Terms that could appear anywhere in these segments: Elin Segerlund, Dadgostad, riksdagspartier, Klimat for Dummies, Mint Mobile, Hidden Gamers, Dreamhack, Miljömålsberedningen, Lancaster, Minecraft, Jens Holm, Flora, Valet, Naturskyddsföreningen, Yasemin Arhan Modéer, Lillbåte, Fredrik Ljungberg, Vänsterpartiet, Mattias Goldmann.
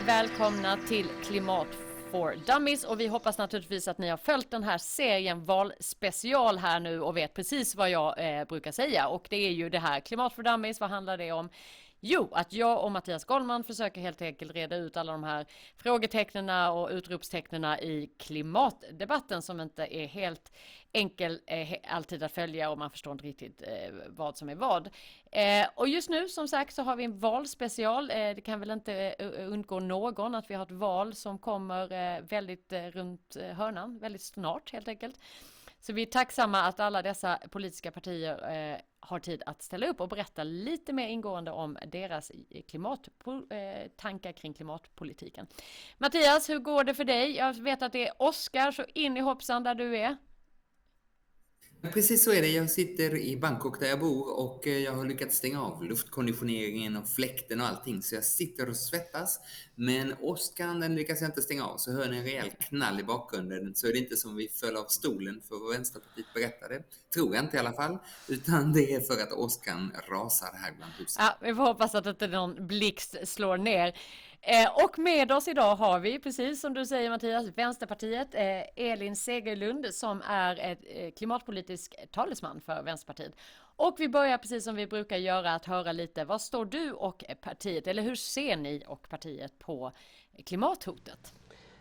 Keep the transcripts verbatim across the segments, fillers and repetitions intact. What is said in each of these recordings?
och välkomna till Klimat for Dummies, och vi hoppas naturligtvis att ni har följt den här serien valspecial här nu och vet precis vad jag eh, brukar säga, och det är ju det här Klimat for Dummies. Vad handlar det om? Jo, att jag och Mattias Goldmann försöker helt enkelt reda ut alla de här frågetecknena och utropstecknena i klimatdebatten som inte är helt enkel eh, alltid att följa, och man förstår inte riktigt eh, vad som är vad. Eh, och just nu som sagt så har vi en valspecial. Eh, det kan väl inte eh, undgå någon att vi har ett val som kommer eh, väldigt eh, runt eh, hörnan, väldigt snart helt enkelt. Så vi är tacksamma att alla dessa politiska partier eh, har tid att ställa upp och berätta lite mer ingående om deras klimattankar kring klimatpolitiken. Mattias, hur går det för dig? Jag vet att det är Oskar så in i hoppsan där du är. Precis så är det. Jag sitter i Bangkok där jag bor, och jag har lyckats stänga av luftkonditioneringen och fläkten och allting, så jag sitter och svettas. Men åskan, den lyckas jag inte stänga av, så hör ni en rejäl knall i bakgrunden, så är det inte som vi föll av stolen för vad Vänsterpartiet berättade, tror jag inte i alla fall, utan det är för att åskan rasar här bland husen. Ja, vi får hoppas att inte någon blixt slår ner. Eh, och med oss idag har vi, precis som du säger Mattias, Vänsterpartiet, eh, Elin Segerlund som är ett, eh, klimatpolitisk talesman för Vänsterpartiet. Och vi börjar precis som vi brukar göra att höra lite, vad står du och partiet, eller hur ser ni och partiet på klimathotet?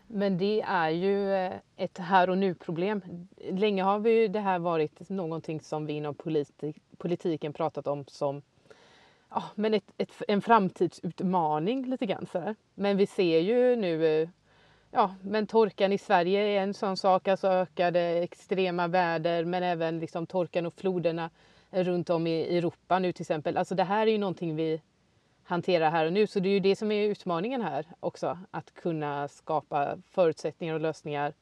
Men det är ju ett här och nu problem. Länge har vi ju det här varit någonting som vi inom politi- politiken pratat om som ja, men ett, ett, en framtidsutmaning lite grann så här. Men vi ser ju nu, ja, men torkan i Sverige är en sån sak, alltså ökade extrema väder, men även liksom torkan och floderna runt om i Europa nu till exempel. Alltså det här är ju någonting vi hanterar här och nu, så det är ju det som är utmaningen här också, att kunna skapa förutsättningar och lösningar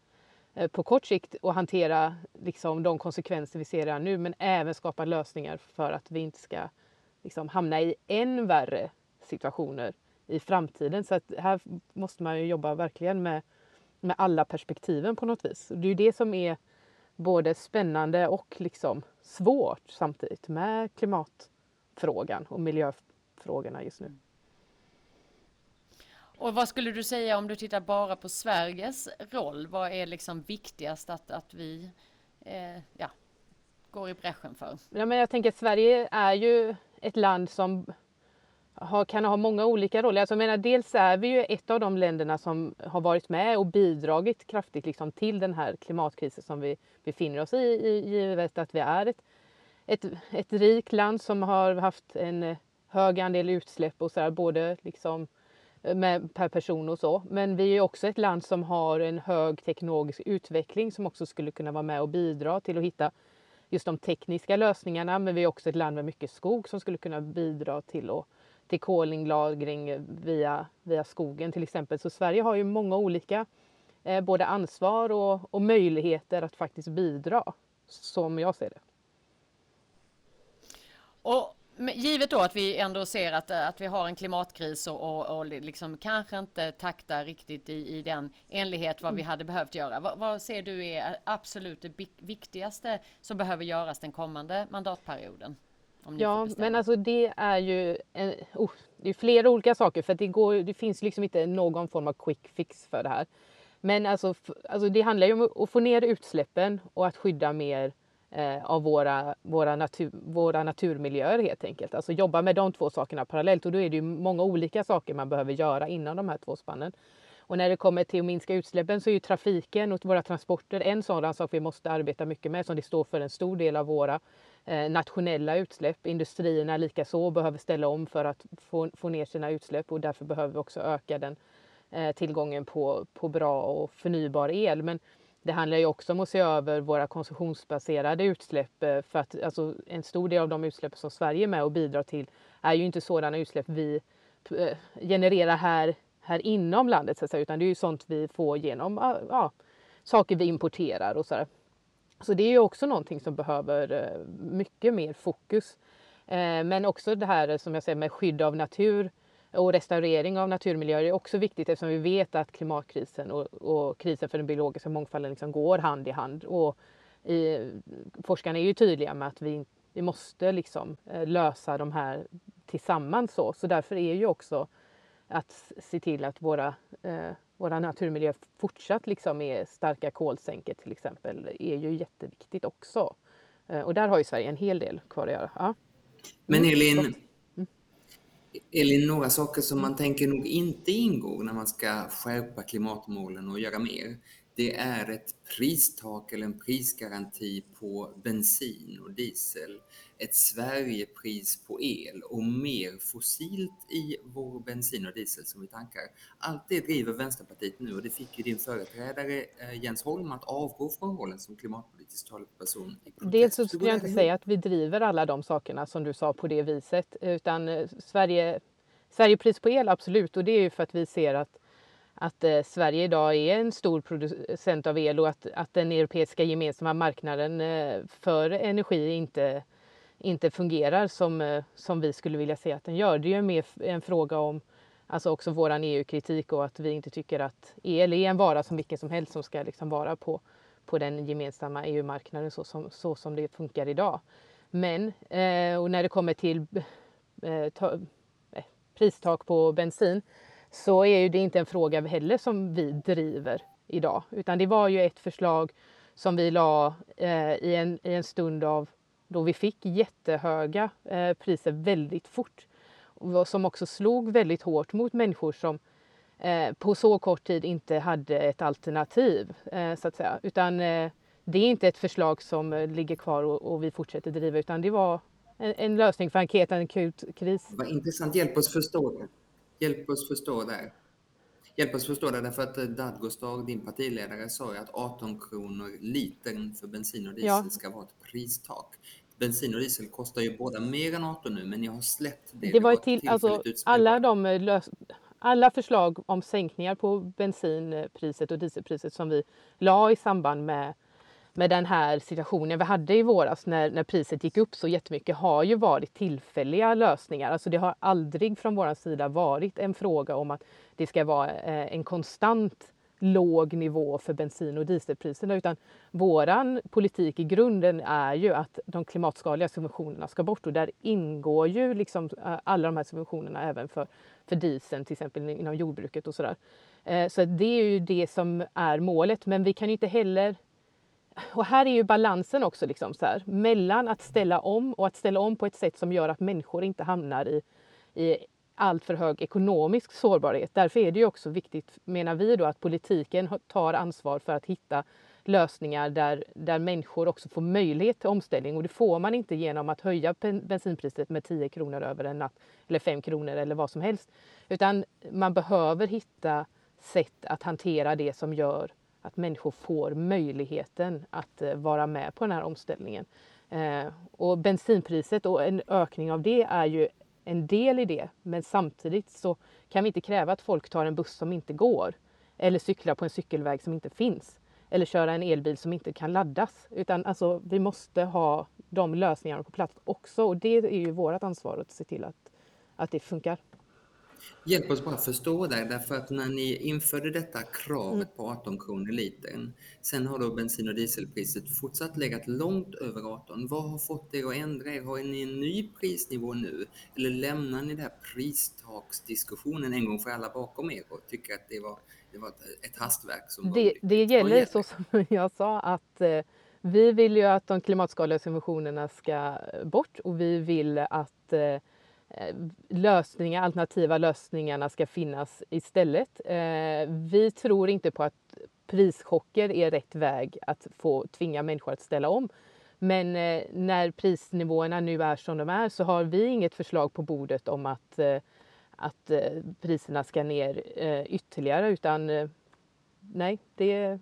på kort sikt och hantera liksom de konsekvenser vi ser här nu, men även skapa lösningar för att vi inte ska liksom hamna i än värre situationer i framtiden. Så att här måste man ju jobba verkligen med, med alla perspektiven på något vis. Det är ju det som är både spännande och liksom svårt samtidigt med klimatfrågan och miljöfrågorna just nu. Och vad skulle du säga om du tittar bara på Sveriges roll? Vad är liksom viktigast att, att vi eh, ja, går i bräschen för? Ja, men jag tänker att Sverige är ju ett land som har, kan ha många olika roller. Alltså, jag menar, dels är vi ju ett av de länderna som har varit med och bidragit kraftigt liksom, till den här klimatkrisen som vi befinner oss i, i givet att vi är ett, ett, ett rikt land som har haft en hög andel utsläpp och så där, både liksom, med, per person och så. Men vi är också ett land som har en hög teknologisk utveckling som också skulle kunna vara med och bidra till att hitta just de tekniska lösningarna. Men vi är också ett land med mycket skog som skulle kunna bidra till att till kolinlagring via, via skogen till exempel. Så Sverige har ju många olika eh, både ansvar och, och möjligheter att faktiskt bidra, som jag ser det. Och givet då att vi ändå ser att, att vi har en klimatkris och, och, och liksom kanske inte taktar riktigt i, i den enlighet vad vi hade behövt göra. Vad, vad ser du är absolut det viktigaste som behöver göras den kommande mandatperioden? Ja, men alltså det är ju en, oh, det är flera olika saker, för att det, går, det finns liksom inte någon form av quick fix för det här. Men alltså, alltså det handlar ju om att få ner utsläppen och att skydda mer eh, av våra, våra, natur, våra naturmiljöer helt enkelt. Alltså jobba med de två sakerna parallellt, och då är det ju många olika saker man behöver göra inom de här två spannen. Och när det kommer till att minska utsläppen så är ju trafiken och våra transporter en sådan sak vi måste arbeta mycket med, som det står för en stor del av våra eh, nationella utsläpp. Industrierna likaså behöver ställa om för att få, få ner sina utsläpp, och därför behöver vi också öka den eh, tillgången på, på bra och förnybar el. Men det handlar ju också om att se över våra konsumtionsbaserade utsläpp, eh, för att alltså, en stor del av de utsläpp som Sverige är med och bidrar till är ju inte sådana utsläpp vi eh, genererar här här inom landet, så att säga, utan det är ju sånt vi får genom ja, saker vi importerar och sådär. Så det är ju också någonting som behöver mycket mer fokus. Men också det här som jag säger med skydd av natur och restaurering av naturmiljöer är också viktigt, eftersom vi vet att klimatkrisen och, och krisen för den biologiska mångfalden liksom går hand i hand. Och i, forskarna är ju tydliga med att vi, vi måste liksom lösa de här tillsammans. Så, så därför är ju också att se till att våra, eh, våra naturmiljö fortsatt liksom är starka kolsänker till exempel är ju jätteviktigt också. Eh, och där har ju Sverige en hel del kvar att göra. Ja. Men Elin, Elin, några saker som man tänker nog inte ingår när man ska skärpa klimatmålen och göra mer. Det är ett pristak eller en prisgaranti på bensin och diesel, ett Sverigepris på el och mer fossilt i vår bensin och diesel som vi tankar. Allt det driver Vänsterpartiet nu, och det fick ju din företrädare Jens Holm att avgå från rollen som klimatpolitisk talesperson. Dels så skulle jag inte säga att vi driver alla de sakerna som du sa på det viset, utan Sverige, Sverigepris på el absolut, och det är ju för att vi ser att att eh, Sverige idag är en stor producent av el, och att, att den europeiska gemensamma marknaden eh, för energi inte, inte fungerar som, eh, som vi skulle vilja se att den gör. Det är ju mer en fråga om alltså också våran E U-kritik, och att vi inte tycker att el är en vara som vilken som helst som ska liksom vara på, på den gemensamma E U-marknaden så som, så som det funkar idag. Men eh, och när det kommer till eh, ta, eh, pristak på bensin, så är ju det inte en fråga heller som vi driver idag. Utan det var ju ett förslag som vi la eh, i, en, i en stund av då vi fick jättehöga eh, priser väldigt fort. Och som också slog väldigt hårt mot människor som eh, på så kort tid inte hade ett alternativ. Eh, så att säga. Utan eh, det är inte ett förslag som eh, ligger kvar och, och vi fortsätter driva. Utan det var en, en lösning för enkäten, en akut kris. Vad intressant, hjälp oss förstå det. Hjälp oss förstå det. Hjälp oss förstå det därför att Dadgostad, din partiledare, sa ju att arton kronor litern för bensin och diesel ja. ska vara ett pristak. Bensin och diesel kostar ju båda mer än arton nu, men ni har släppt det. Det var, det var till, alltså, alla, de lös, alla förslag om sänkningar på bensinpriset och dieselpriset som vi la i samband med, med den här situationen vi hade i våras när, när priset gick upp så jättemycket har ju varit tillfälliga lösningar. Alltså det har aldrig från vår sida varit en fråga om att det ska vara en konstant låg nivå för bensin- och dieselpriserna, utan våran politik i grunden är ju att de klimatskadliga subventionerna ska bort, och där ingår ju liksom alla de här subventionerna även för, för diesel till exempel inom jordbruket och sådär. Så det är ju det som är målet, men vi kan ju inte heller. Och här är ju balansen också liksom så här, mellan att ställa om och att ställa om på ett sätt som gör att människor inte hamnar i, i allt för hög ekonomisk sårbarhet. Därför är det ju också viktigt, menar vi då, att politiken tar ansvar för att hitta lösningar där, där människor också får möjlighet till omställning. Och det får man inte genom att höja bensinpriset med tio kronor över en natt eller fem kronor eller vad som helst. Utan man behöver hitta sätt att hantera det som gör att människor får möjligheten att vara med på den här omställningen. Och bensinpriset och en ökning av det är ju en del i det. Men samtidigt så kan vi inte kräva att folk tar en buss som inte går. Eller cyklar på en cykelväg som inte finns. Eller köra en elbil som inte kan laddas. Utan alltså, vi måste ha de lösningarna på plats också. Och det är ju vårt ansvar att se till att, att det funkar. Hjälp oss bara förstå det, därför att när ni införde detta kravet på arton kronor litern, sen har då bensin- och dieselpriset fortsatt legat långt över arton. Vad har fått er att ändra er? Har ni en ny prisnivå nu? Eller lämnar ni den här pristaksdiskussionen en gång för alla bakom er och tycker att det var, det var ett hastverk? Som var det, det gäller så som jag sa att eh, vi vill ju att de klimatskadliga subventionerna ska bort, och vi vill att eh, lösningar, alternativa lösningarna ska finnas istället. Vi tror inte på att prischocker är rätt väg att få tvinga människor att ställa om. Men när prisnivåerna nu är som de är så har vi inget förslag på bordet om att, att priserna ska ner ytterligare, utan nej, det är.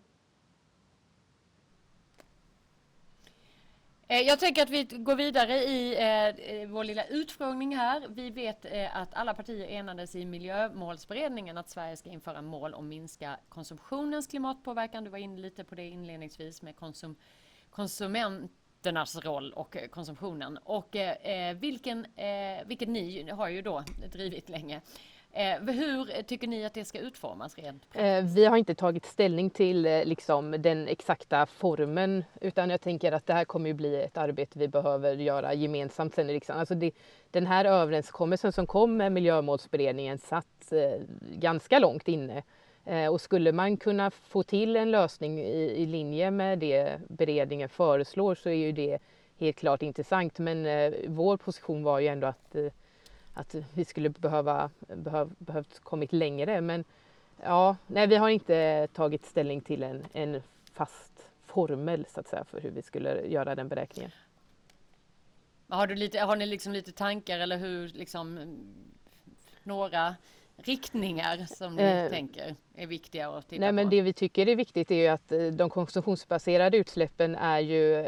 Jag tänker att vi går vidare i eh, vår lilla utfrågning här. Vi vet eh, att alla partier enades i miljömålsberedningen att Sverige ska införa mål om minska konsumtionens klimatpåverkan. Du var inne lite på det inledningsvis med konsum- konsumenternas roll och eh, konsumtionen. Och eh, vilken, eh, vilket ni har ju då drivit länge. Eh, hur tycker ni att det ska utformas rent? Eh, vi har inte tagit ställning till eh, liksom, den exakta formen, utan jag tänker att det här kommer ju bli ett arbete vi behöver göra gemensamt sen i riksdagen. Alltså det, den här överenskommelsen som kom med Miljömålsberedningen satt eh, ganska långt inne. Eh, och skulle man kunna få till en lösning i, i linje med det beredningen föreslår, så är ju det helt klart intressant. Men eh, vår position var ju ändå att... Eh, att vi skulle behöva behöv, behövt kommit längre, men ja, nej, vi har inte tagit ställning till en, en fast formel så att säga för hur vi skulle göra den beräkningen. Har du lite, har ni liksom lite tankar eller hur liksom några riktningar som ni eh, tänker är viktiga att titta nej, på? Men det vi tycker är viktigt är ju att de konsumtionsbaserade utsläppen är ju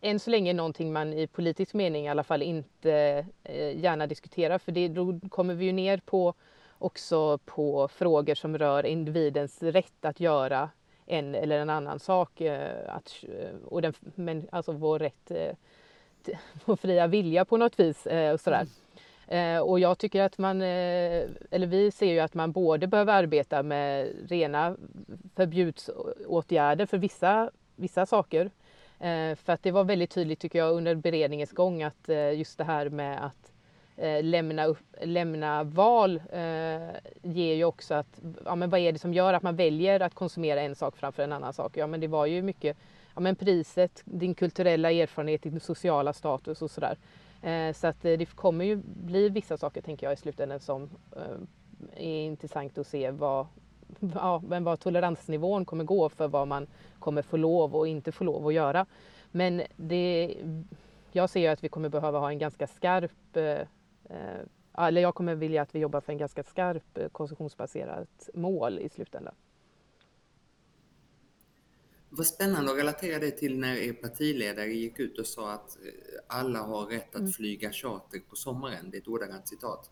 än så länge någonting man i politisk mening i alla fall inte eh, gärna diskuterar, för det, då kommer vi ju ner på också på frågor som rör individens rätt att göra en eller en annan sak. Eh, att, och den, men, alltså vår rätt, eh, t- vår fria vilja på något vis. Eh, och, sådär. Eh, och jag tycker att man, eh, eller vi ser ju att man både behöver arbeta med rena förbjudsåtgärder för vissa, vissa saker. För att det var väldigt tydligt tycker jag under beredningens gång att just det här med att lämna, upp, lämna val ger ju också att ja, men vad är det som gör att man väljer att konsumera en sak framför en annan sak? Ja, men det var ju mycket ja, men priset, din kulturella erfarenhet, din sociala status och sådär. Så att det kommer ju bli vissa saker tänker jag i slutändan som är intressant att se vad... Ja, men vad toleransnivån kommer gå för vad man kommer få lov och inte få lov att göra. Men det, jag ser ju att vi kommer behöva ha en ganska skarp, eh, eller jag kommer vilja att vi jobbar för en ganska skarp konsumtionsbaserat mål i slutändan. Vad spännande att relatera det till när er partiledare gick ut och sa att alla har rätt att mm. flyga charter på sommaren. Det är ett ordagrant citat.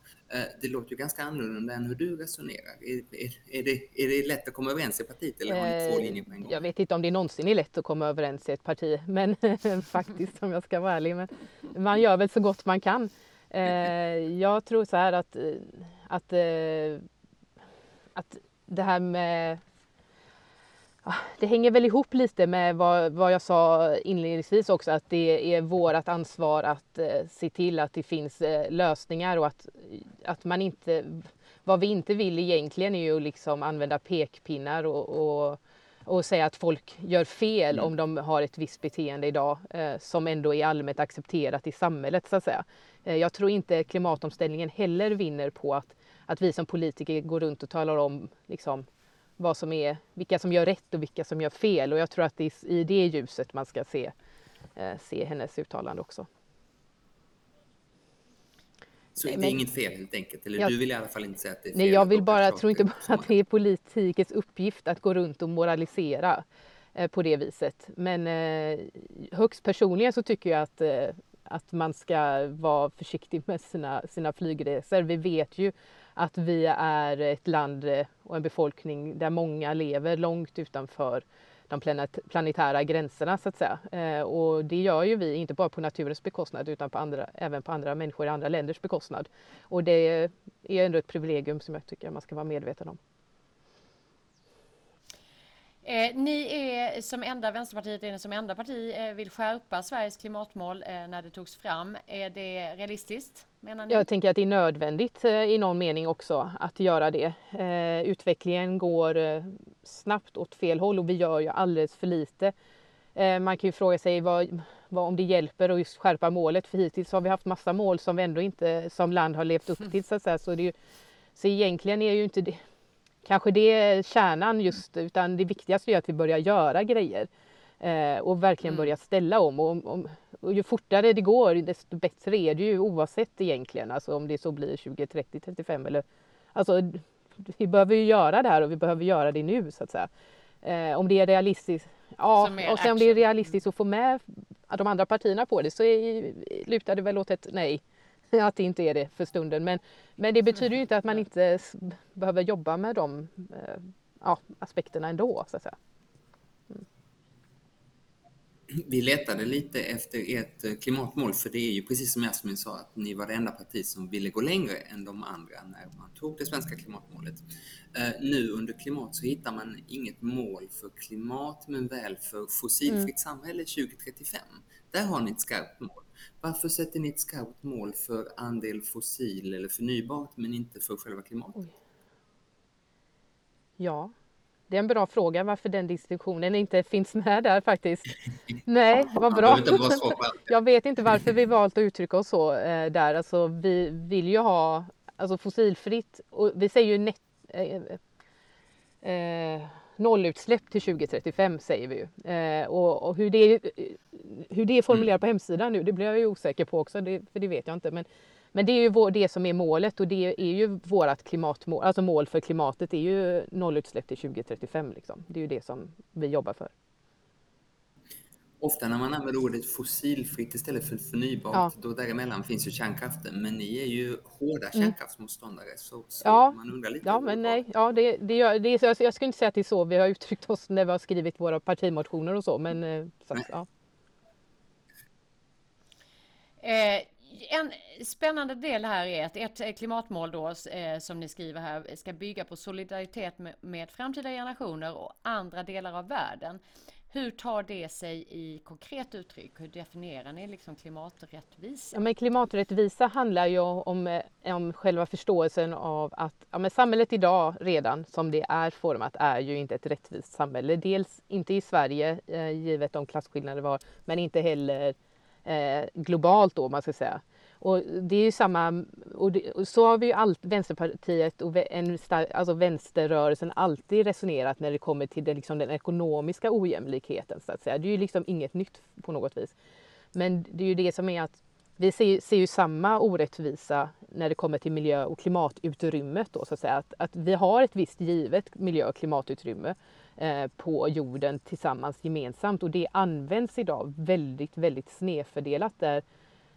Det låter ju ganska annorlunda än hur du resonerar. Är, är, är, det, är det lätt att komma överens i partiet eller har ni två linjer på en gång? Jag vet inte om det någonsin är lätt att komma överens i ett parti, men faktiskt om jag ska vara ärlig. Men man gör väl så gott man kan. Jag tror så här att, att, att det här med... Det hänger väl ihop lite med vad, vad jag sa inledningsvis också, att det är vårt ansvar att eh, se till att det finns eh, lösningar och att, att man inte, vad vi inte vill egentligen är ju liksom använda pekpinnar och, och, och säga att folk gör fel mm. om de har ett visst beteende idag eh, som ändå är allmänt accepterat i samhället så att säga. Eh, jag tror inte klimatomställningen heller vinner på att, att vi som politiker går runt och talar om liksom vad som är, vilka som gör rätt och vilka som gör fel. Och jag tror att det är i det ljuset man ska se, eh, se hennes uttalande också. Så nej, det är men, inget fel helt enkelt? Eller jag, du vill i alla fall inte säga att det är fel? Nej, jag vill bara, tror inte bara att det är politikens uppgift att gå runt och moralisera eh, på det viset. Men eh, högst personligen så tycker jag att, eh, att man ska vara försiktig med sina, sina flygresor. Vi vet ju att vi är ett land och en befolkning där många lever långt utanför de planet- planetära gränserna så att säga. Eh, och det gör ju vi inte bara på naturens bekostnad utan på andra, även på andra människor i andra länders bekostnad. Och det är ändå ett privilegium som jag tycker man ska vara medveten om. Eh, ni är som enda, Vänsterpartiet är som enda parti eh, vill skärpa Sveriges klimatmål eh, när det togs fram. Är det realistiskt? Jag tänker att det är nödvändigt i någon mening också att göra det. Utvecklingen går snabbt åt fel håll och vi gör ju alldeles för lite. Man kan ju fråga sig vad, vad om det hjälper att just skärpa målet. För hittills har vi haft massa mål som vi ändå inte som land har levt upp till. Så, att säga. Så, det är ju, så egentligen är ju inte det, kanske det är kärnan just, utan det viktigaste är att vi börjar göra grejer. Och verkligen börja ställa om. Och, och, och ju fortare det går desto bättre är det ju oavsett egentligen. Alltså om det så blir tjugo, trettio, trettiofem eller... Alltså vi behöver ju göra det här och vi behöver göra det nu så att säga. Eh, om det är realistiskt... Ja, och sen om det är realistiskt att få med de andra partierna på det så är, lutar det väl åt ett nej. Att det inte är det för stunden. Men, men det betyder ju inte att man inte behöver jobba med de eh, ja, aspekterna ändå så att säga. vi letade lite efter ert klimatmål, för det är ju precis som Yasemin sa att ni var det enda parti som ville gå längre än de andra när man tog det svenska klimatmålet. Nu under klimat så hittar man inget mål för klimat men väl för fossilfritt mm. samhälle tjugo trettiofem. Där har ni ett skarpt mål. Varför sätter ni ett skarpt mål för andel fossil eller förnybart men inte för själva klimatet? Ja, det är en bra fråga varför den distinktionen inte finns med där faktiskt. Nej, vad bra. Jag vet inte varför vi valt att uttrycka oss så eh, där. Alltså, vi vill ju ha alltså, fossilfritt. Och vi säger ju net, eh, eh, nollutsläpp till tjugo trettiofem säger vi ju. Eh, och och hur, det, hur det är formulerat på hemsidan nu, det blir jag ju osäker på också. Det, för det vet jag inte. Men, men det är ju vår, det som är målet och det är ju vårt klimatmål, alltså mål för klimatet är ju nollutsläpp till tjugo trettiofem liksom. Det är ju det som vi jobbar för. Ofta när man använder ordet fossilfritt istället för förnybart, ja. Då däremellan finns ju kärnkraften. Men ni är ju hårda kärnkraftsmotståndare mm. så, så ja. Man undrar lite. Ja, men nej. Ja, det, det gör, det är, jag skulle inte säga att det är så vi har uttryckt oss när vi har skrivit våra partimotioner och så. Men, så ja. Eh. En spännande del här är att ert klimatmål då, som ni skriver här, ska bygga på solidaritet med framtida generationer och andra delar av världen. Hur tar det sig i konkret uttryck? Hur definierar ni liksom klimaträttvisa? Ja, men klimaträttvisa handlar ju om, om själva förståelsen av att ja, men samhället idag redan som det är format är ju inte ett rättvist samhälle. Dels inte i Sverige givet de klasskillnader var, men inte heller Eh, globalt då man ska säga. Och det är ju samma och, det, och så har vi ju allt Vänsterpartiet och en star, alltså vänsterrörelsen alltid resonerat när det kommer till det, liksom den ekonomiska ojämlikheten så att säga. Det är ju liksom inget nytt på något vis. Men det är ju det som är att vi ser, ser ju samma orättvisa när det kommer till miljö- och klimatutrymmet då så att säga att, att vi har ett visst givet miljö- och klimatutrymme på jorden tillsammans gemensamt och det används idag väldigt, väldigt snedfördelat där,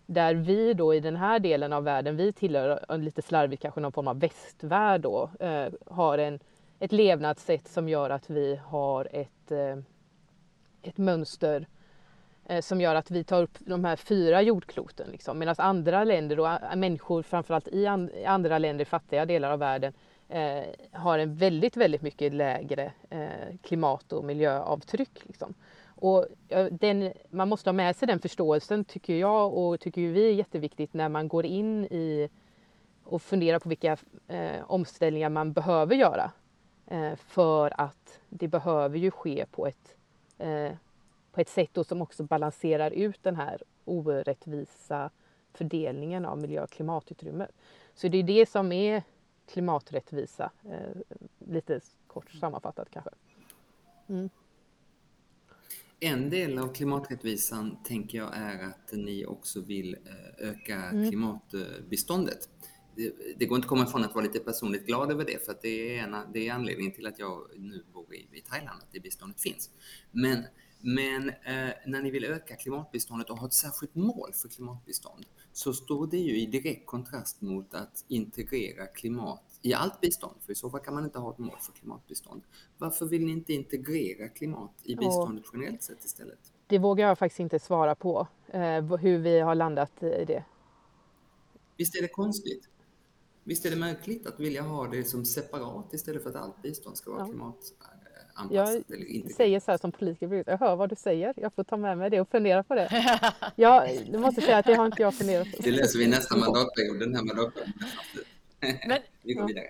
där vi då i den här delen av världen, vi tillhör en lite slarvigt kanske någon form av västvärld då, eh, har en, ett levnadssätt som gör att vi har ett, eh, ett mönster eh, som gör att vi tar upp de här fyra jordkloten liksom. Medan andra länder och människor framförallt i and, andra länder, fattiga delar av världen Eh, har en väldigt, väldigt mycket lägre eh, klimat- och miljöavtryck. Liksom. Och den, man måste ha med sig den förståelsen tycker jag och tycker ju vi är jätteviktigt när man går in i och funderar på vilka eh, omställningar man behöver göra. Eh, för att det behöver ju ske på ett, eh, på ett sätt som också balanserar ut den här orättvisa fördelningen av miljö- och klimatutrymmet. Så det är det som är klimaträttvisa, eh, lite kort sammanfattat kanske. Mm. En del av klimaträttvisan tänker jag är att ni också vill eh, öka mm. klimatbiståndet. Det, det går inte att komma ifrån att vara lite personligt glad över det för att det är, en, det är anledningen till att jag nu bor i, i Thailand, att det biståndet finns. Men, men eh, när ni vill öka klimatbiståndet och ha ett särskilt mål för klimatbistånd så står det ju i direkt kontrast mot att integrera klimat i allt bistånd. För i så fall kan man inte ha ett mål för klimatbistånd. Varför vill ni inte integrera klimat i biståndet och generellt sett istället? Det vågar jag faktiskt inte svara på eh, hur vi har landat i det. Visst är det konstigt? Visst är det märkligt att vilja ha det som separat istället för att allt bistånd ska vara ja. klimatanpassat? Jag eller inte. Säger så här som politiker, jag hör vad du säger, jag får ta med mig det och fundera på det. Jag måste säga att det har inte jag funderat på. Det läser vi nästa mandatperiod, den här mandatperioden. Men, vi går vidare.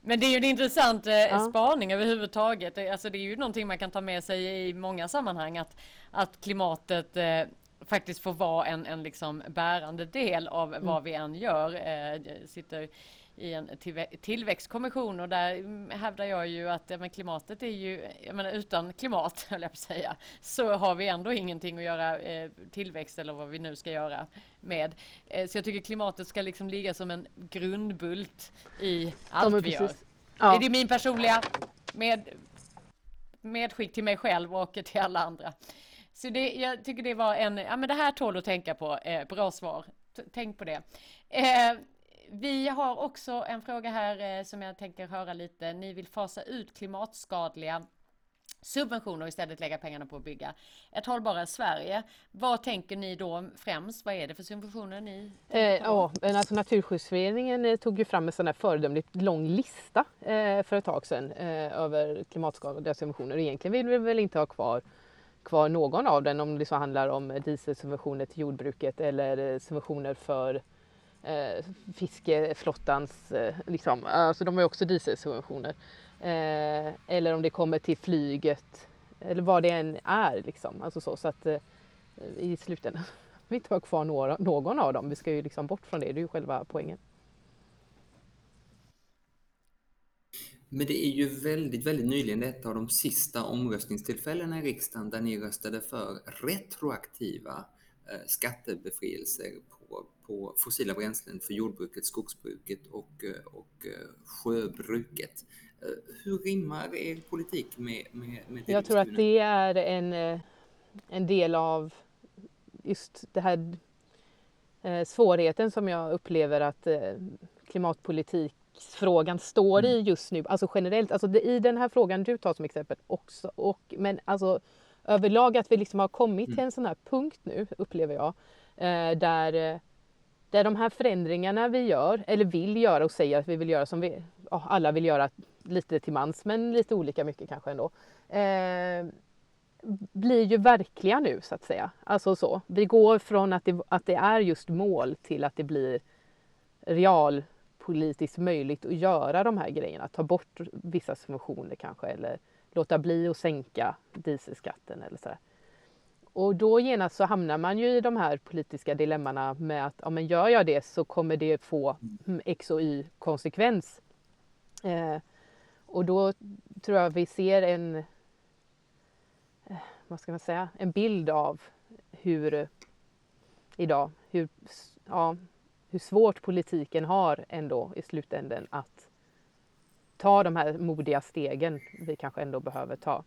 Men det är ju en intressant eh, ja. spaning överhuvudtaget. Alltså, det är ju någonting man kan ta med sig i många sammanhang, att, att klimatet eh, faktiskt får vara en, en liksom bärande del av vad mm. vi än gör. Eh, sitter i en tillvä- tillväxtkommission och där hävdar jag ju att eh, men klimatet är ju, jag menar, utan klimat höll jag på att säga, så har vi ändå ingenting att göra eh, tillväxt eller vad vi nu ska göra med. Eh, så jag tycker klimatet ska liksom ligga som en grundbult i allt ja, vi gör. Ja. Är det min personliga med, medskick till mig själv och till alla andra. Så det, jag tycker det var en, ja men det här tål att tänka på, eh, bra svar, T- tänk på det. Eh, vi har också en fråga här eh, som jag tänker höra lite, ni vill fasa ut klimatskadliga subventioner och istället lägga pengarna på att bygga ett hållbarare Sverige. Vad tänker ni då främst? Vad är det för subventioner ni tänker på? Eh, ja, alltså Naturskyddsföreningen tog ju fram en sån här föredömligt lång lista eh, för ett tag sedan eh, över klimatskadliga subventioner. Egentligen vill vi väl inte ha kvar, kvar någon av den, om det så handlar om dieselsubventioner till jordbruket eller subventioner för eh, fiskeflottans, eh, liksom. Alltså de har ju också dieselsubventioner. Eh, eller om det kommer till flyget eller vad det än är liksom. Alltså så, så att eh, i slutändan vi inte har kvar några, någon av dem. Vi ska ju liksom bort från det, det är ju själva poängen. Men det är ju väldigt, väldigt nyligen ett av de sista omröstningstillfällena i riksdagen där ni röstade för retroaktiva eh, skattebefrielser på, på fossila bränslen för jordbruket, skogsbruket och, och sjöbruket. Hur rimmar er politik med, med, med det? Jag tror att det är en, en del av just det här svårigheten som jag upplever att klimatpolitiksfrågan står i just nu. Alltså generellt, alltså det, i den här frågan du tar som exempel också. Och, men alltså överlag att vi liksom har kommit till en sån här punkt nu, upplever jag, där... Där de här förändringarna vi gör, eller vill göra och säger att vi vill göra som vi, ja, alla vill göra lite till mans, men lite olika mycket kanske ändå. Eh, blir ju verkliga nu så att säga. Alltså så. Vi går från att det, att det är just mål till att det blir realpolitiskt möjligt att göra de här grejerna. Att ta bort vissa subventioner kanske, eller låta bli att sänka dieselskatten eller sådär. Och då genast så hamnar man ju i de här politiska dilemmana med att ja, men gör jag det så kommer det få X och Y konsekvens. Eh, och då tror jag vi ser en, vad ska man säga, en bild av hur idag, hur, ja, hur svårt politiken har ändå i slutändan att ta de här modiga stegen vi kanske ändå behöver ta.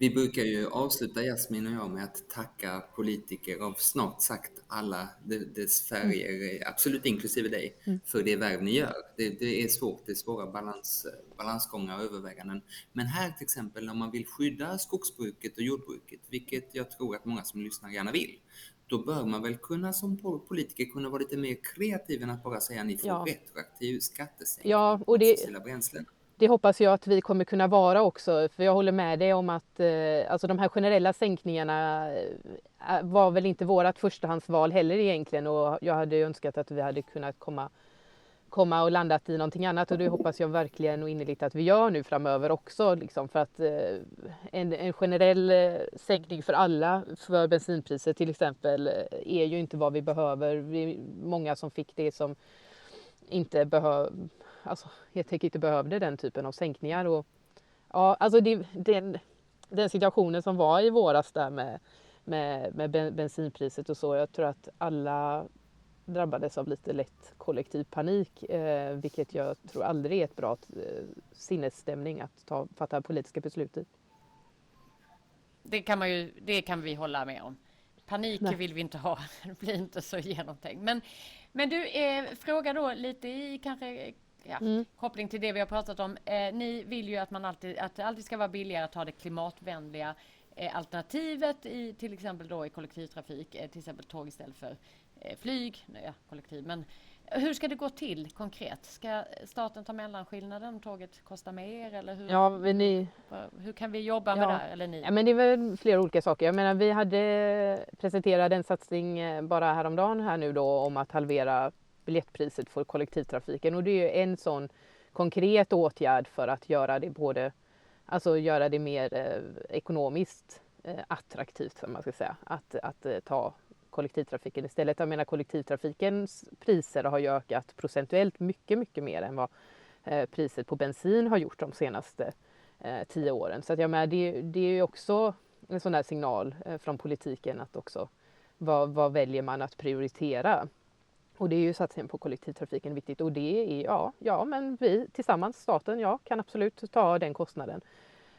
Vi brukar ju avsluta, Yasemin och jag, med att tacka politiker av snart sagt alla dess färger, mm. absolut inklusive dig, mm. för det värv ni gör. Det, det är svårt, det är svåra balans, balansgångar och överväganden. Men här till exempel, om man vill skydda skogsbruket och jordbruket, vilket jag tror att många som lyssnar gärna vill, då bör man väl kunna som politiker kunna vara lite mer kreativ än att bara säga att ni får ja. retroaktiv skattesänkning ja, och det... på fossila bränslen. Det hoppas jag att vi kommer kunna vara också, för jag håller med dig om att eh, alltså de här generella sänkningarna var väl inte vårat förstahandsval heller egentligen, och jag hade önskat att vi hade kunnat komma, komma och landat i någonting annat, och det hoppas jag verkligen och innerligt att vi gör nu framöver också. Liksom, för att eh, en, en generell sänkning för alla, för bensinpriset till exempel, är ju inte vad vi behöver. Vi, många som fick det som inte behöver... Alltså, jag tänker inte behövde den typen av sänkningar. Och, ja, alltså det, den, den situationen som var i våras där med, med, med bensinpriset och så. Jag tror att alla drabbades av lite lätt kollektiv panik. Eh, vilket jag tror aldrig är ett bra eh, sinnesstämning att ta, fatta politiska beslut i. Det kan man ju, det kan vi hålla med om. Panik Nej. vill vi inte ha. Det blir inte så genomtänkt. Men, men du, eh, fråga då lite i kanske... Ja, mm. koppling till det vi har pratat om. Eh, ni vill ju att man alltid, att det alltid ska vara billigare att ha det klimatvänliga eh, alternativet i till exempel då i kollektivtrafik, eh, till exempel tåg istället för eh, flyg, nej, ja, kollektiv. Men hur ska det gå till konkret? Ska staten ta mellanskillnaden om tåget kostar mer, eller hur? Ja, men ni... hur kan vi jobba ja. med det här, eller ni? Ja, men det är väl flera olika saker. Jag menar, vi hade presenterat en satsning bara häromdagen här nu då om att halvera biljettpriset för kollektivtrafiken, och det är ju en sån konkret åtgärd för att göra det både, alltså göra det mer eh, ekonomiskt eh, attraktivt, som man ska säga, att, att eh, ta kollektivtrafiken istället. Jag menar, kollektivtrafikens priser har ju ökat procentuellt mycket, mycket mer än vad eh, priset på bensin har gjort de senaste eh, tio åren. Så att jag menar, det, det är ju också en sån här signal eh, från politiken att också, vad, vad väljer man att prioritera? Och det är ju satsningen på kollektivtrafiken viktigt, och det är, ja, ja men vi tillsammans, staten, ja, kan absolut ta den kostnaden.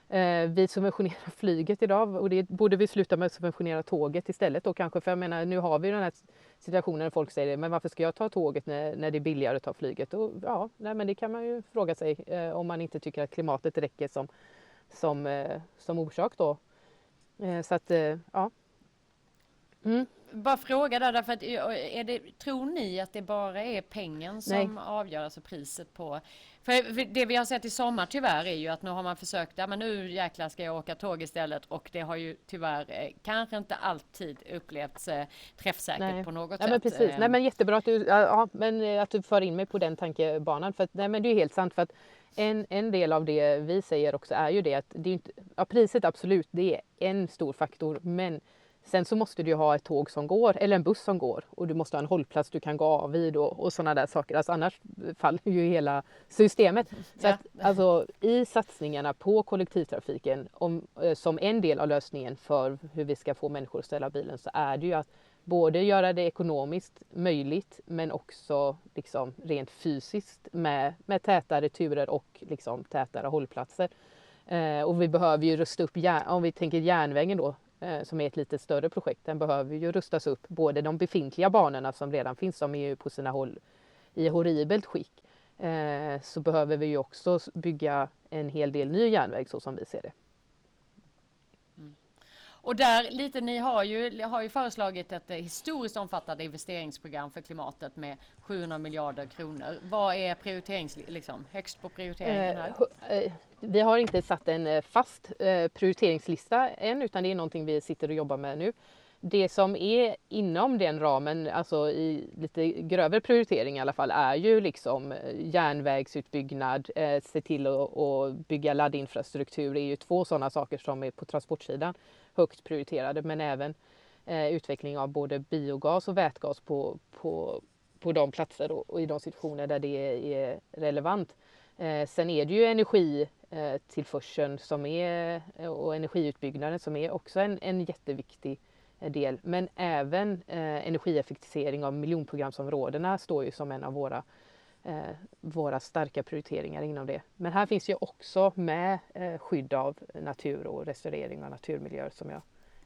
Eh, vi subventionerar flyget idag, och det borde vi sluta med att subventionera tåget istället då kanske, för jag menar, nu har vi den här situationen där folk säger, men varför ska jag ta tåget när, när det är billigare att ta flyget? Och ja, nej, men det kan man ju fråga sig eh, om man inte tycker att klimatet räcker som som, som orsak då. Så att, ja. Mm. Bara fråga där, därför att är det, tror ni att det bara är pengen som Nej. avgör, alltså priset på... För det vi har sett i sommar tyvärr är ju att nu har man försökt, ja men nu jäklar ska jag åka tåg istället, och det har ju tyvärr eh, kanske inte alltid upplevts eh, träffsäkert nej. på något nej, sätt. Nej men precis, nej men jättebra att du, ja, men att du för in mig på den tankebanan, för att, nej men det är helt sant, för att en, en del av det vi säger också är ju det att det är inte, ja, priset absolut, det är en stor faktor, men sen så måste du ha ett tåg som går eller en buss som går, och du måste ha en hållplats du kan gå av vid och, och sådana där saker. Alltså annars faller ju hela systemet. Så att, ja. alltså, i satsningarna på kollektivtrafiken om, som en del av lösningen för hur vi ska få människor att ställa bilen, så är det ju att både göra det ekonomiskt möjligt, men också liksom, rent fysiskt med, med tätare turer och liksom, tätare hållplatser. Eh, och vi behöver ju rusta upp, järn, om vi tänker järnvägen då, som är ett lite större projekt, den behöver ju rustas upp, både de befintliga banorna som redan finns, som är ju på sina håll i horribelt skick, eh, så behöver vi ju också bygga en hel del ny järnväg så som vi ser det. Mm. Och där lite, ni har ju, har ju föreslagit ett historiskt omfattande investeringsprogram för klimatet med sjuhundra miljarder kronor. Vad är prioriterings, liksom, högst på prioriteringen här? Eh, eh, Vi har inte satt en fast prioriteringslista än, utan det är någonting vi sitter och jobbar med nu. Det som är inom den ramen, alltså i lite grövre prioritering i alla fall, är ju liksom järnvägsutbyggnad, se till att bygga laddinfrastruktur. Det är ju två sådana saker som är på transportsidan högt prioriterade, men även utveckling av både biogas och vätgas på, på, på de platser och i de situationer där det är relevant. Sen är det ju energitillförseln som är, och energiutbyggnaden som är också en, en jätteviktig del. Men även energieffektivisering av miljonprogramsområdena står ju som en av våra, våra starka prioriteringar inom det. Men här finns ju också med skydd av natur och restaurering av naturmiljöer som jag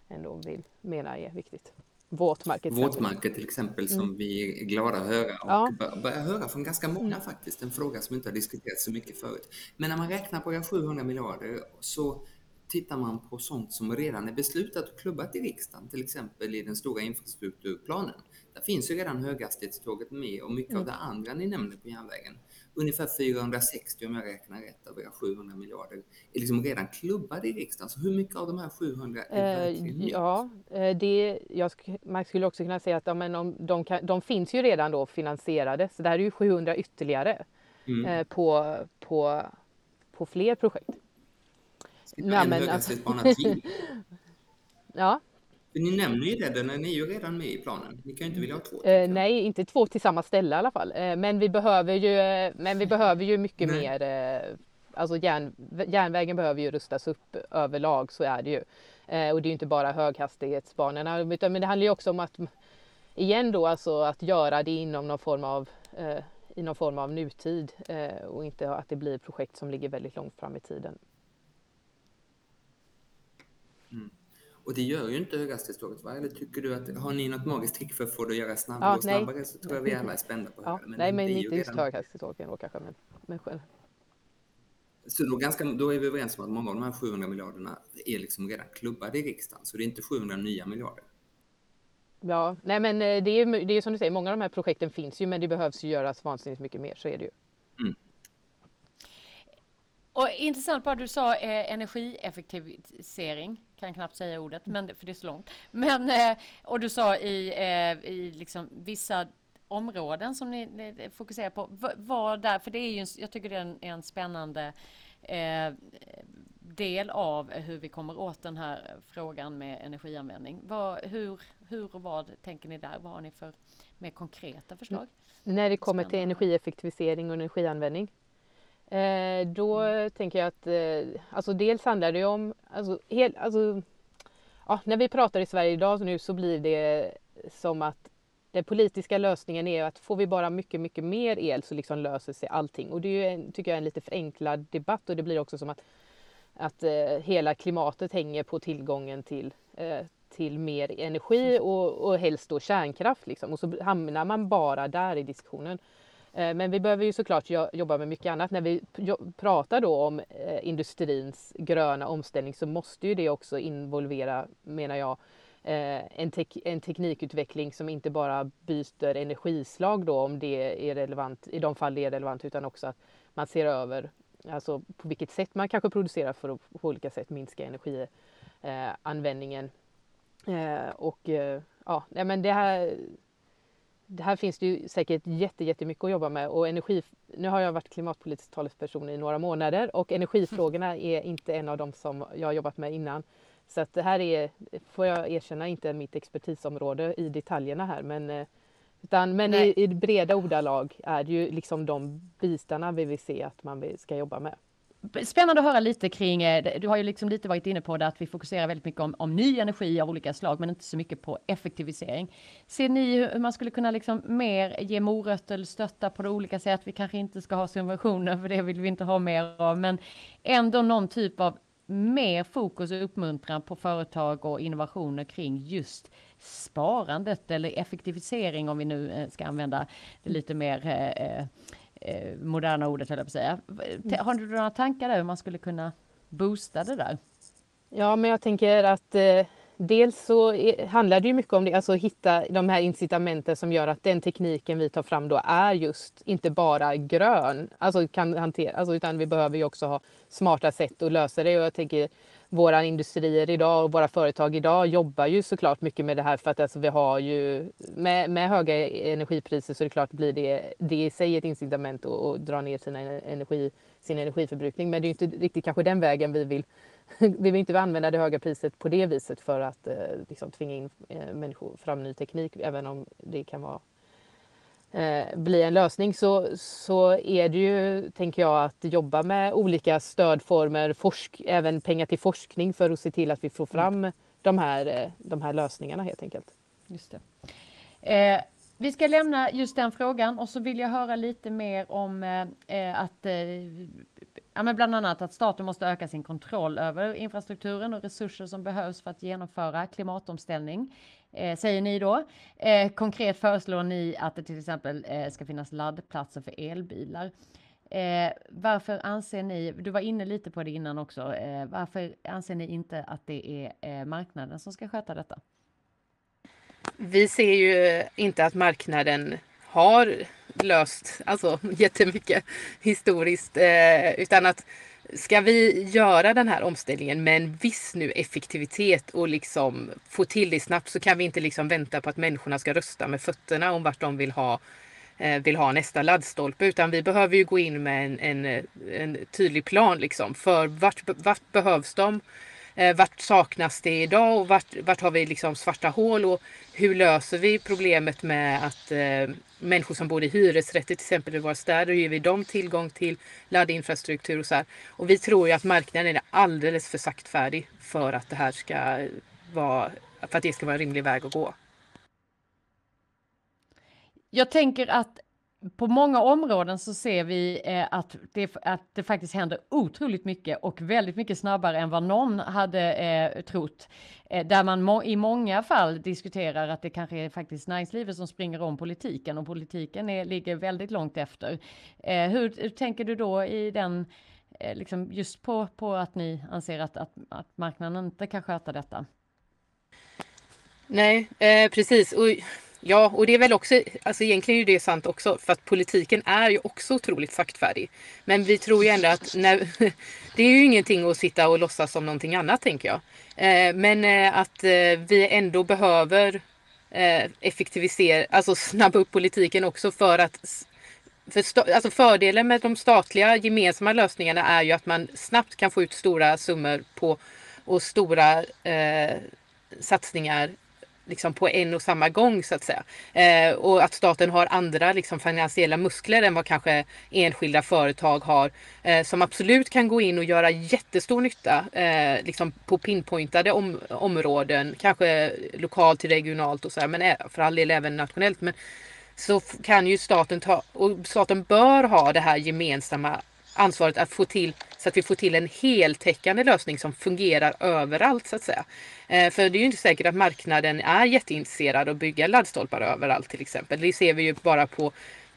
ändå vill mena är viktigt. Våtmarker till, Våtmarker, till exempel, som mm. vi är glada att höra och ja. bör, börjar höra från ganska många faktiskt, en fråga som inte har diskuterats så mycket förut. Men när man räknar på sjuhundra miljarder så tittar man på sånt som redan är beslutat och klubbat i riksdagen, till exempel i den stora infrastrukturplanen. Där finns ju redan höghastighetståget med och mycket mm. av det andra ni nämnde på järnvägen. Ungefär fyrahundrasextio om jag räknar rätt av era sjuhundra miljarder är liksom redan klubbade i riksdagen. Så hur mycket av de här sjuhundra är eh, Ja, det, jag sk- man skulle också kunna säga att ja, men om, de, kan, de finns ju redan då finansierade. Så det här är ju sjuhundra ytterligare mm. eh, på, på, på fler projekt. Ska jag Nej, men, alltså... Ja. Ni nämner ju det, när ni är ju redan med i planen. Ni kan ju inte vilja ha två. Eh, nej, inte två till samma ställe i alla fall. Eh, men, vi behöver ju, men vi behöver ju mycket nej. mer. Eh, alltså järn, järnvägen behöver ju rustas upp överlag, så är det ju. Eh, och det är ju inte bara höghastighetsbanorna. Utan, men det handlar ju också om att, igen då, alltså att göra det inom någon form av, eh, i någon form av nutid. Eh, och inte att det blir projekt som ligger väldigt långt fram i tiden. Mm. Och det gör ju inte höghastighetståget, va? Eller tycker du att, har ni något magiskt trick för att få det att göra snabbare ja, och snabbare nej. så tror jag vi alla är spända på det. Ja, men nej, men inte redan... just höghastighetstågen då kanske, men, men själv. Så då, ganska, då är vi överens om att många av de här sjuhundra miljarderna är liksom redan klubbade i riksdagen, så det är inte sjuhundra nya miljarder. Ja, nej men det är ju som du säger, många av de här projekten finns ju, men det behövs ju göras vansinnigt mycket mer, så är det ju. Mm. Och intressant bara du sa eh, energieffektivisering, kan knappt säga ordet, men, för det är så långt. Men, eh, och du sa i, eh, i liksom vissa områden som ni, ni fokuserar på, v- var där, för det är ju en, jag tycker det är en, en spännande eh, del av hur vi kommer åt den här frågan med energianvändning. Var, hur, hur och vad tänker ni där? Vad har ni för mer konkreta förslag? Mm. När det kommer till energieffektivisering och energianvändning? Eh, då mm. tänker jag att eh, alltså dels handlar det om alltså, hel, alltså, ja, när vi pratar i Sverige idag så nu så blir det som att den politiska lösningen är att får vi bara mycket mycket mer el så liksom löser sig allting, och det är ju en, tycker jag en lite förenklad debatt, och det blir också som att, att eh, hela klimatet hänger på tillgången till, eh, till mer energi och, och helst då kärnkraft liksom. Och så hamnar man bara där i diskussionen. Men vi behöver ju såklart jobba med mycket annat. När vi pratar då om industrins gröna omställning så måste ju det också involvera, menar jag, en, tek- en teknikutveckling som inte bara byter energislag då om det är relevant, i de fall det är relevant, utan också att man ser över alltså på vilket sätt man kanske producerar för att på olika sätt minska energianvändningen. Och ja, men det här... Det här finns det ju säkert jätte, jättemycket att jobba med, och energi, nu har jag varit klimatpolitisk talesperson i några månader och energifrågorna är inte en av dem som jag har jobbat med innan. Så att det här är, får jag erkänna, inte mitt expertisområde i detaljerna här, men, utan, men i, i breda ordalag är det ju liksom de bitarna vi vill se att man ska jobba med. Spännande att höra lite kring, du har ju liksom lite varit inne på det, att vi fokuserar väldigt mycket om, om ny energi av olika slag, men inte så mycket på effektivisering. Ser ni hur man skulle kunna liksom mer ge morötter, stötta på olika sätt? Vi kanske inte ska ha subventioner, för det vill vi inte ha mer av, men ändå någon typ av mer fokus och uppmuntran på företag och innovationer kring just sparandet eller effektivisering, om vi nu ska använda det lite mer moderna ordet, höll jag på att säga. Har du några tankar där hur man skulle kunna boosta det där? Ja, men jag tänker att eh, dels så är, handlar det ju mycket om det, alltså hitta de här incitamenten som gör att den tekniken vi tar fram då är just inte bara grön, alltså kan hantera, alltså, utan vi behöver ju också ha smarta sätt att lösa det. Och jag tänker våra industrier idag och våra företag idag jobbar ju såklart mycket med det här, för att alltså vi har ju med, med höga energipriser, så det klart blir det, det i sig ett incitament att, att dra ner sina energi, sin energiförbrukning. Men det är ju inte riktigt kanske den vägen vi vill. Vi vill inte använda det höga priset på det viset för att liksom tvinga in människor fram ny teknik, även om det kan vara bli en lösning, så, så är det ju, tänker jag, att jobba med olika stödformer, forsk, även pengar till forskning, för att se till att vi får fram de här, de här lösningarna helt enkelt. Just det. Eh, vi ska lämna just den frågan, och så vill jag höra lite mer om eh, att eh, ja, men bland annat att staten måste öka sin kontroll över infrastrukturen och resurser som behövs för att genomföra klimatomställning. Eh, säger ni då. Eh, konkret föreslår ni att det till exempel eh, ska finnas laddplatser för elbilar. Eh, varför anser ni, du var inne lite på det innan också, eh, varför anser ni inte att det är eh, marknaden som ska sköta detta? Vi ser ju inte att marknaden har löst alltså, jättemycket historiskt, eh, utan att ska vi göra den här omställningen med en viss nu effektivitet och liksom få till det snabbt, så kan vi inte liksom vänta på att människorna ska rösta med fötterna om vart de vill ha, vill ha nästa laddstolpe, utan vi behöver ju gå in med en, en, en tydlig plan liksom för vart, vart behövs de, vart saknas det idag och vart, vart har vi liksom svarta hål, och hur löser vi problemet med att eh, människor som bor i hyresrätter till exempel i våra städer, hur ger vi dem tillgång till laddinfrastruktur och så här. Och vi tror ju att marknaden är alldeles för saktfärdig för att det här ska vara, för att det ska vara en rimlig väg att gå. Jag tänker att på många områden så ser vi att det, att det faktiskt händer otroligt mycket och väldigt mycket snabbare än vad någon hade eh, trott. Där man må- i många fall diskuterar att det kanske är faktiskt näringslivet som springer om politiken, och politiken är, ligger väldigt långt efter. Eh, hur, hur tänker du då i den, eh, liksom just på, på att ni anser att, att, att marknaden inte kan sköta detta? Nej, eh, precis. Och... Ja, och det är väl också, alltså egentligen är det sant också, för att politiken är ju också otroligt saktfärdig. Men vi tror ju ändå att, när, det är ju ingenting att sitta och låtsas som någonting annat, tänker jag. Men att vi ändå behöver effektivisera, alltså snabba upp politiken också för att, för, alltså fördelen med de statliga gemensamma lösningarna är ju att man snabbt kan få ut stora summor på, och stora eh, satsningar liksom på en och samma gång så att säga. Eh, och att staten har andra liksom finansiella muskler än vad kanske enskilda företag har, eh, som absolut kan gå in och göra jättestor nytta eh, liksom på pinpointade om- områden, kanske lokalt till regionalt och så här, men för all del även nationellt. Men så kan ju staten ta, och staten bör ha det här gemensamma ansvaret att få till, så att vi får till en heltäckande lösning som fungerar överallt så att säga. Eh, för det är ju inte säkert att marknaden är jätteintresserad att bygga laddstolpar överallt till exempel. Det ser vi ju bara på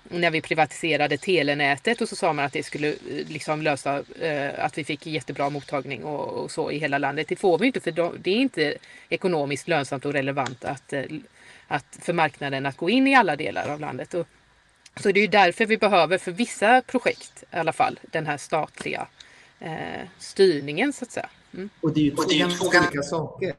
när vi privatiserade telenätet, och så sa man att det skulle liksom lösa eh, att vi fick jättebra mottagning och, och så i hela landet. Det får vi inte, för det är inte ekonomiskt lönsamt och relevant att, att för marknaden att gå in i alla delar av landet. Och, så det är ju därför vi behöver för vissa projekt i alla fall den här statliga eh, styrningen så att säga. Mm. Och det är ju två, det är ju två olika saker.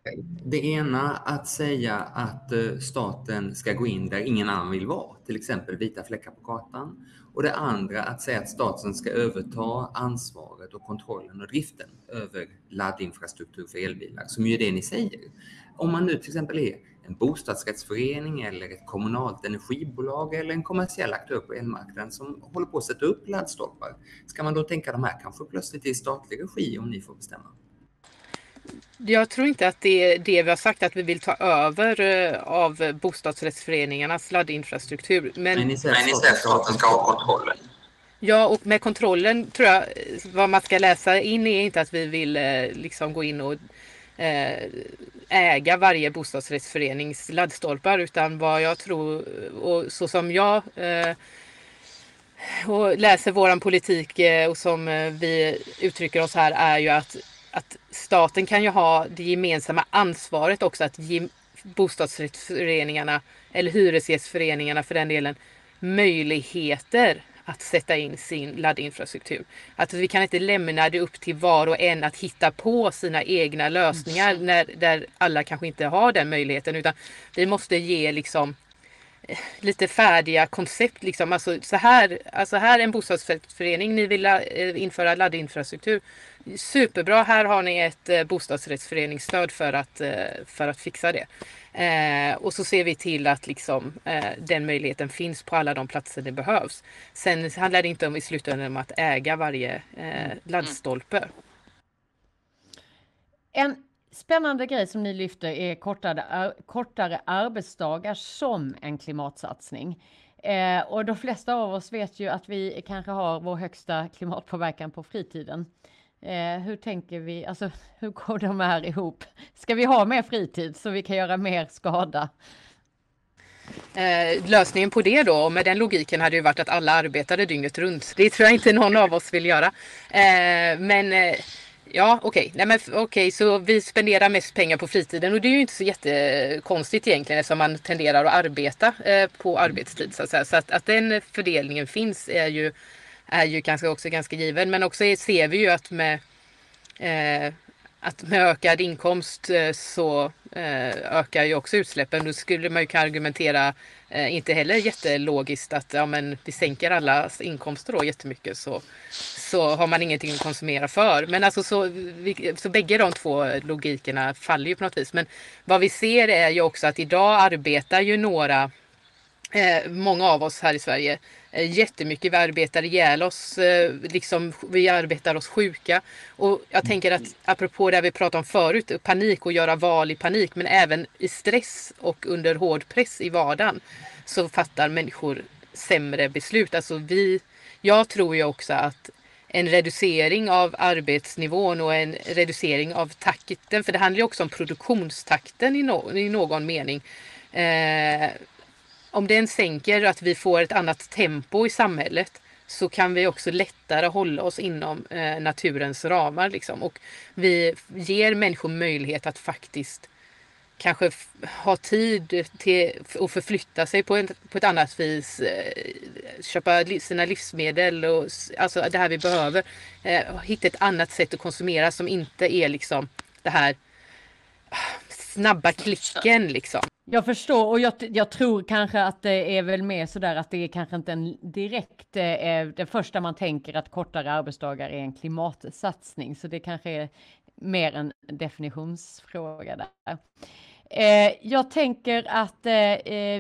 Det ena att säga att staten ska gå in där ingen annan vill vara, till exempel vita fläckar på kartan. Och det andra att säga att staten ska överta ansvaret och kontrollen och driften över laddinfrastruktur för elbilar, som ju är det ni säger. Om man nu till exempel är en bostadsrättsförening eller ett kommunalt energibolag eller en kommersiell aktör på elmarknaden som håller på att sätta upp laddstolpar, ska man då tänka de här kanske plötsligt i statlig regi om ni får bestämma? Jag tror inte att det är det vi har sagt, att vi vill ta över av bostadsrättsföreningarnas laddinfrastruktur. Men, men istället staten ska ha kontrollen. Ja, och med kontrollen tror jag vad man ska läsa in är inte att vi vill liksom gå in och äga varje bostadsrättsförenings laddstolpar, utan vad jag tror, och så som jag och läser våran politik och som vi uttrycker oss här, är ju att att staten kan ju ha det gemensamma ansvaret också att ge bostadsrättsföreningarna eller hyresgästföreningarna för den delen möjligheter att sätta in sin laddinfrastruktur. Att vi kan inte lämna det upp till var och en att hitta på sina egna lösningar när, där alla kanske inte har den möjligheten, utan vi måste ge liksom lite färdiga koncept liksom, alltså så här, alltså här är en bostadsrättsförening, ni vill införa laddinfrastruktur, superbra, här har ni ett bostadsrättsföreningsstöd för att, för att fixa det, eh, och så ser vi till att liksom, eh, den möjligheten finns på alla de platser det behövs. Sen handlar det inte om i slutändan om att äga varje eh, laddstolpe. En spännande grej som ni lyfter är kortare, kortare arbetsdagar som en klimatsatsning. Eh, och de flesta av oss vet ju att vi kanske har vår högsta klimatpåverkan på fritiden. Eh, hur tänker vi, alltså hur går de här ihop? Ska vi ha mer fritid så vi kan göra mer skada? Eh, lösningen på det då, med den logiken, hade ju varit att alla arbetade dygnet runt. Det tror jag inte någon av oss vill göra. Eh, men... Eh, Ja, okej. Nej, men okej, så vi spenderar mest pengar på fritiden, och det är ju inte så jättekonstigt egentligen eftersom man tenderar att arbeta eh, på arbetstid så att säga. Så att, att den fördelningen finns är ju, är ju kanske också ganska given, men också ser vi ju att med, eh, att med ökad inkomst eh, så eh, ökar ju också utsläppen. Då skulle man ju kunna argumentera eh, inte heller jättelogiskt att ja, men vi sänker alla inkomster då jättemycket så, så har man ingenting att konsumera för. Men alltså så, vi, så bägge de två logikerna faller ju på något vis. Men vad vi ser är ju också att idag arbetar ju några, eh, många av oss här i Sverige, jättemycket, vi arbetar ihjäl oss, liksom, vi arbetar oss sjuka, och jag tänker att apropå det vi pratade om förut, panik och göra val i panik, men även i stress och under hård press i vardagen så fattar människor sämre beslut. Alltså vi, jag tror ju också att en reducering av arbetsnivån och en reducering av takten, för det handlar ju också om produktionstakten i, no- i någon mening, eh, om den sänker, att vi får ett annat tempo i samhället, så kan vi också lättare hålla oss inom eh, naturens ramar. Liksom. Och vi ger människor möjlighet att faktiskt kanske f- ha tid till att förflytta sig på, en, på ett annat vis. Eh, köpa li- sina livsmedel och alltså det här vi behöver. Eh, hitta ett annat sätt att konsumera som inte är liksom det här snabba klicken liksom. Jag förstår, och jag, jag tror kanske att det är väl mer sådär att det är kanske inte en direkt, det första man tänker att kortare arbetsdagar är en klimatsatsning, så det kanske är mer en definitionsfråga där. Jag tänker att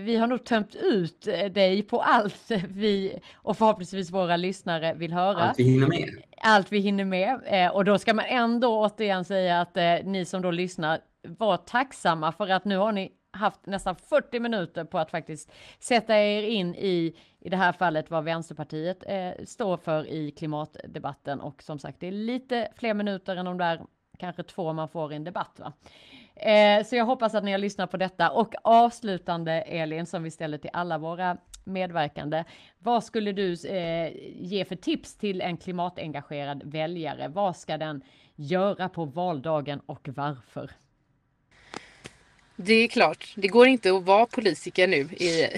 vi har nog tömt ut dig på allt vi, och förhoppningsvis våra lyssnare, vill höra. Allt vi hinner med. Allt vi hinner med, och då ska man ändå återigen säga att ni som då lyssnar, var tacksamma för att nu har ni haft nästan fyrtio minuter på att faktiskt sätta er in i, i det här fallet, vad Vänsterpartiet eh, står för i klimatdebatten, och som sagt det är lite fler minuter än de där kanske två man får i en debatt, va? Eh, så jag hoppas att ni har lyssnat på detta, och avslutande Elin, som vi ställer till alla våra medverkande. Vad skulle du eh, ge för tips till en klimatengagerad väljare? Vad ska den göra på valdagen och varför? Det är klart, det går inte att vara politiker nu i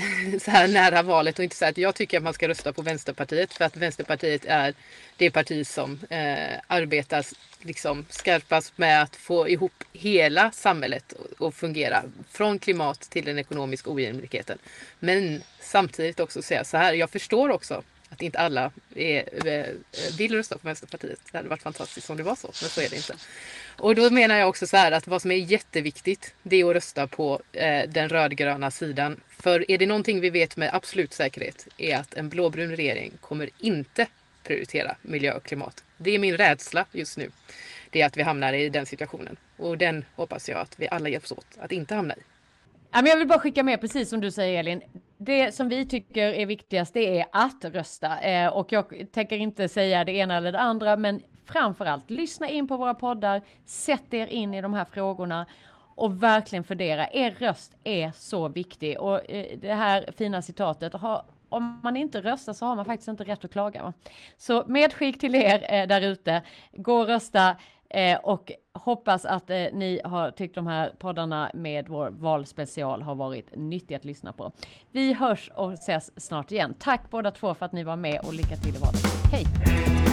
så här nära valet och inte säga att jag tycker att man ska rösta på Vänsterpartiet, för att Vänsterpartiet är det parti som eh, arbetar liksom skarpast med att få ihop hela samhället och, och fungera från klimat till den ekonomiska ojämlikheten. Men samtidigt också säga så här, jag förstår också att inte alla är, är, vill rösta på Vänsterpartiet. Det hade varit fantastiskt om det var så, men så är det inte. Och då menar jag också så här att vad som är jätteviktigt, det är att rösta på eh, den rödgröna sidan. För är det någonting vi vet med absolut säkerhet är att en blåbrun regering kommer inte prioritera miljö och klimat. Det är min rädsla just nu. Det är att vi hamnar i den situationen. Och den hoppas jag att vi alla hjälps åt att inte hamna i. Jag vill bara skicka med, precis som du säger Elin, det som vi tycker är viktigast, det är att rösta. Och jag tänker inte säga det ena eller det andra, men framförallt lyssna in på våra poddar, sätt er in i de här frågorna och verkligen fundera. Er röst är så viktig. Och det här fina citatet, om man inte röstar så har man faktiskt inte rätt att klaga. Så medskick till er där ute, gå och rösta. Eh, och hoppas att eh, ni har tyckt de här poddarna med vår valspecial har varit nyttiga att lyssna på. Vi hörs och ses snart igen. Tack båda två för att ni var med och lycka till i valet. Hej!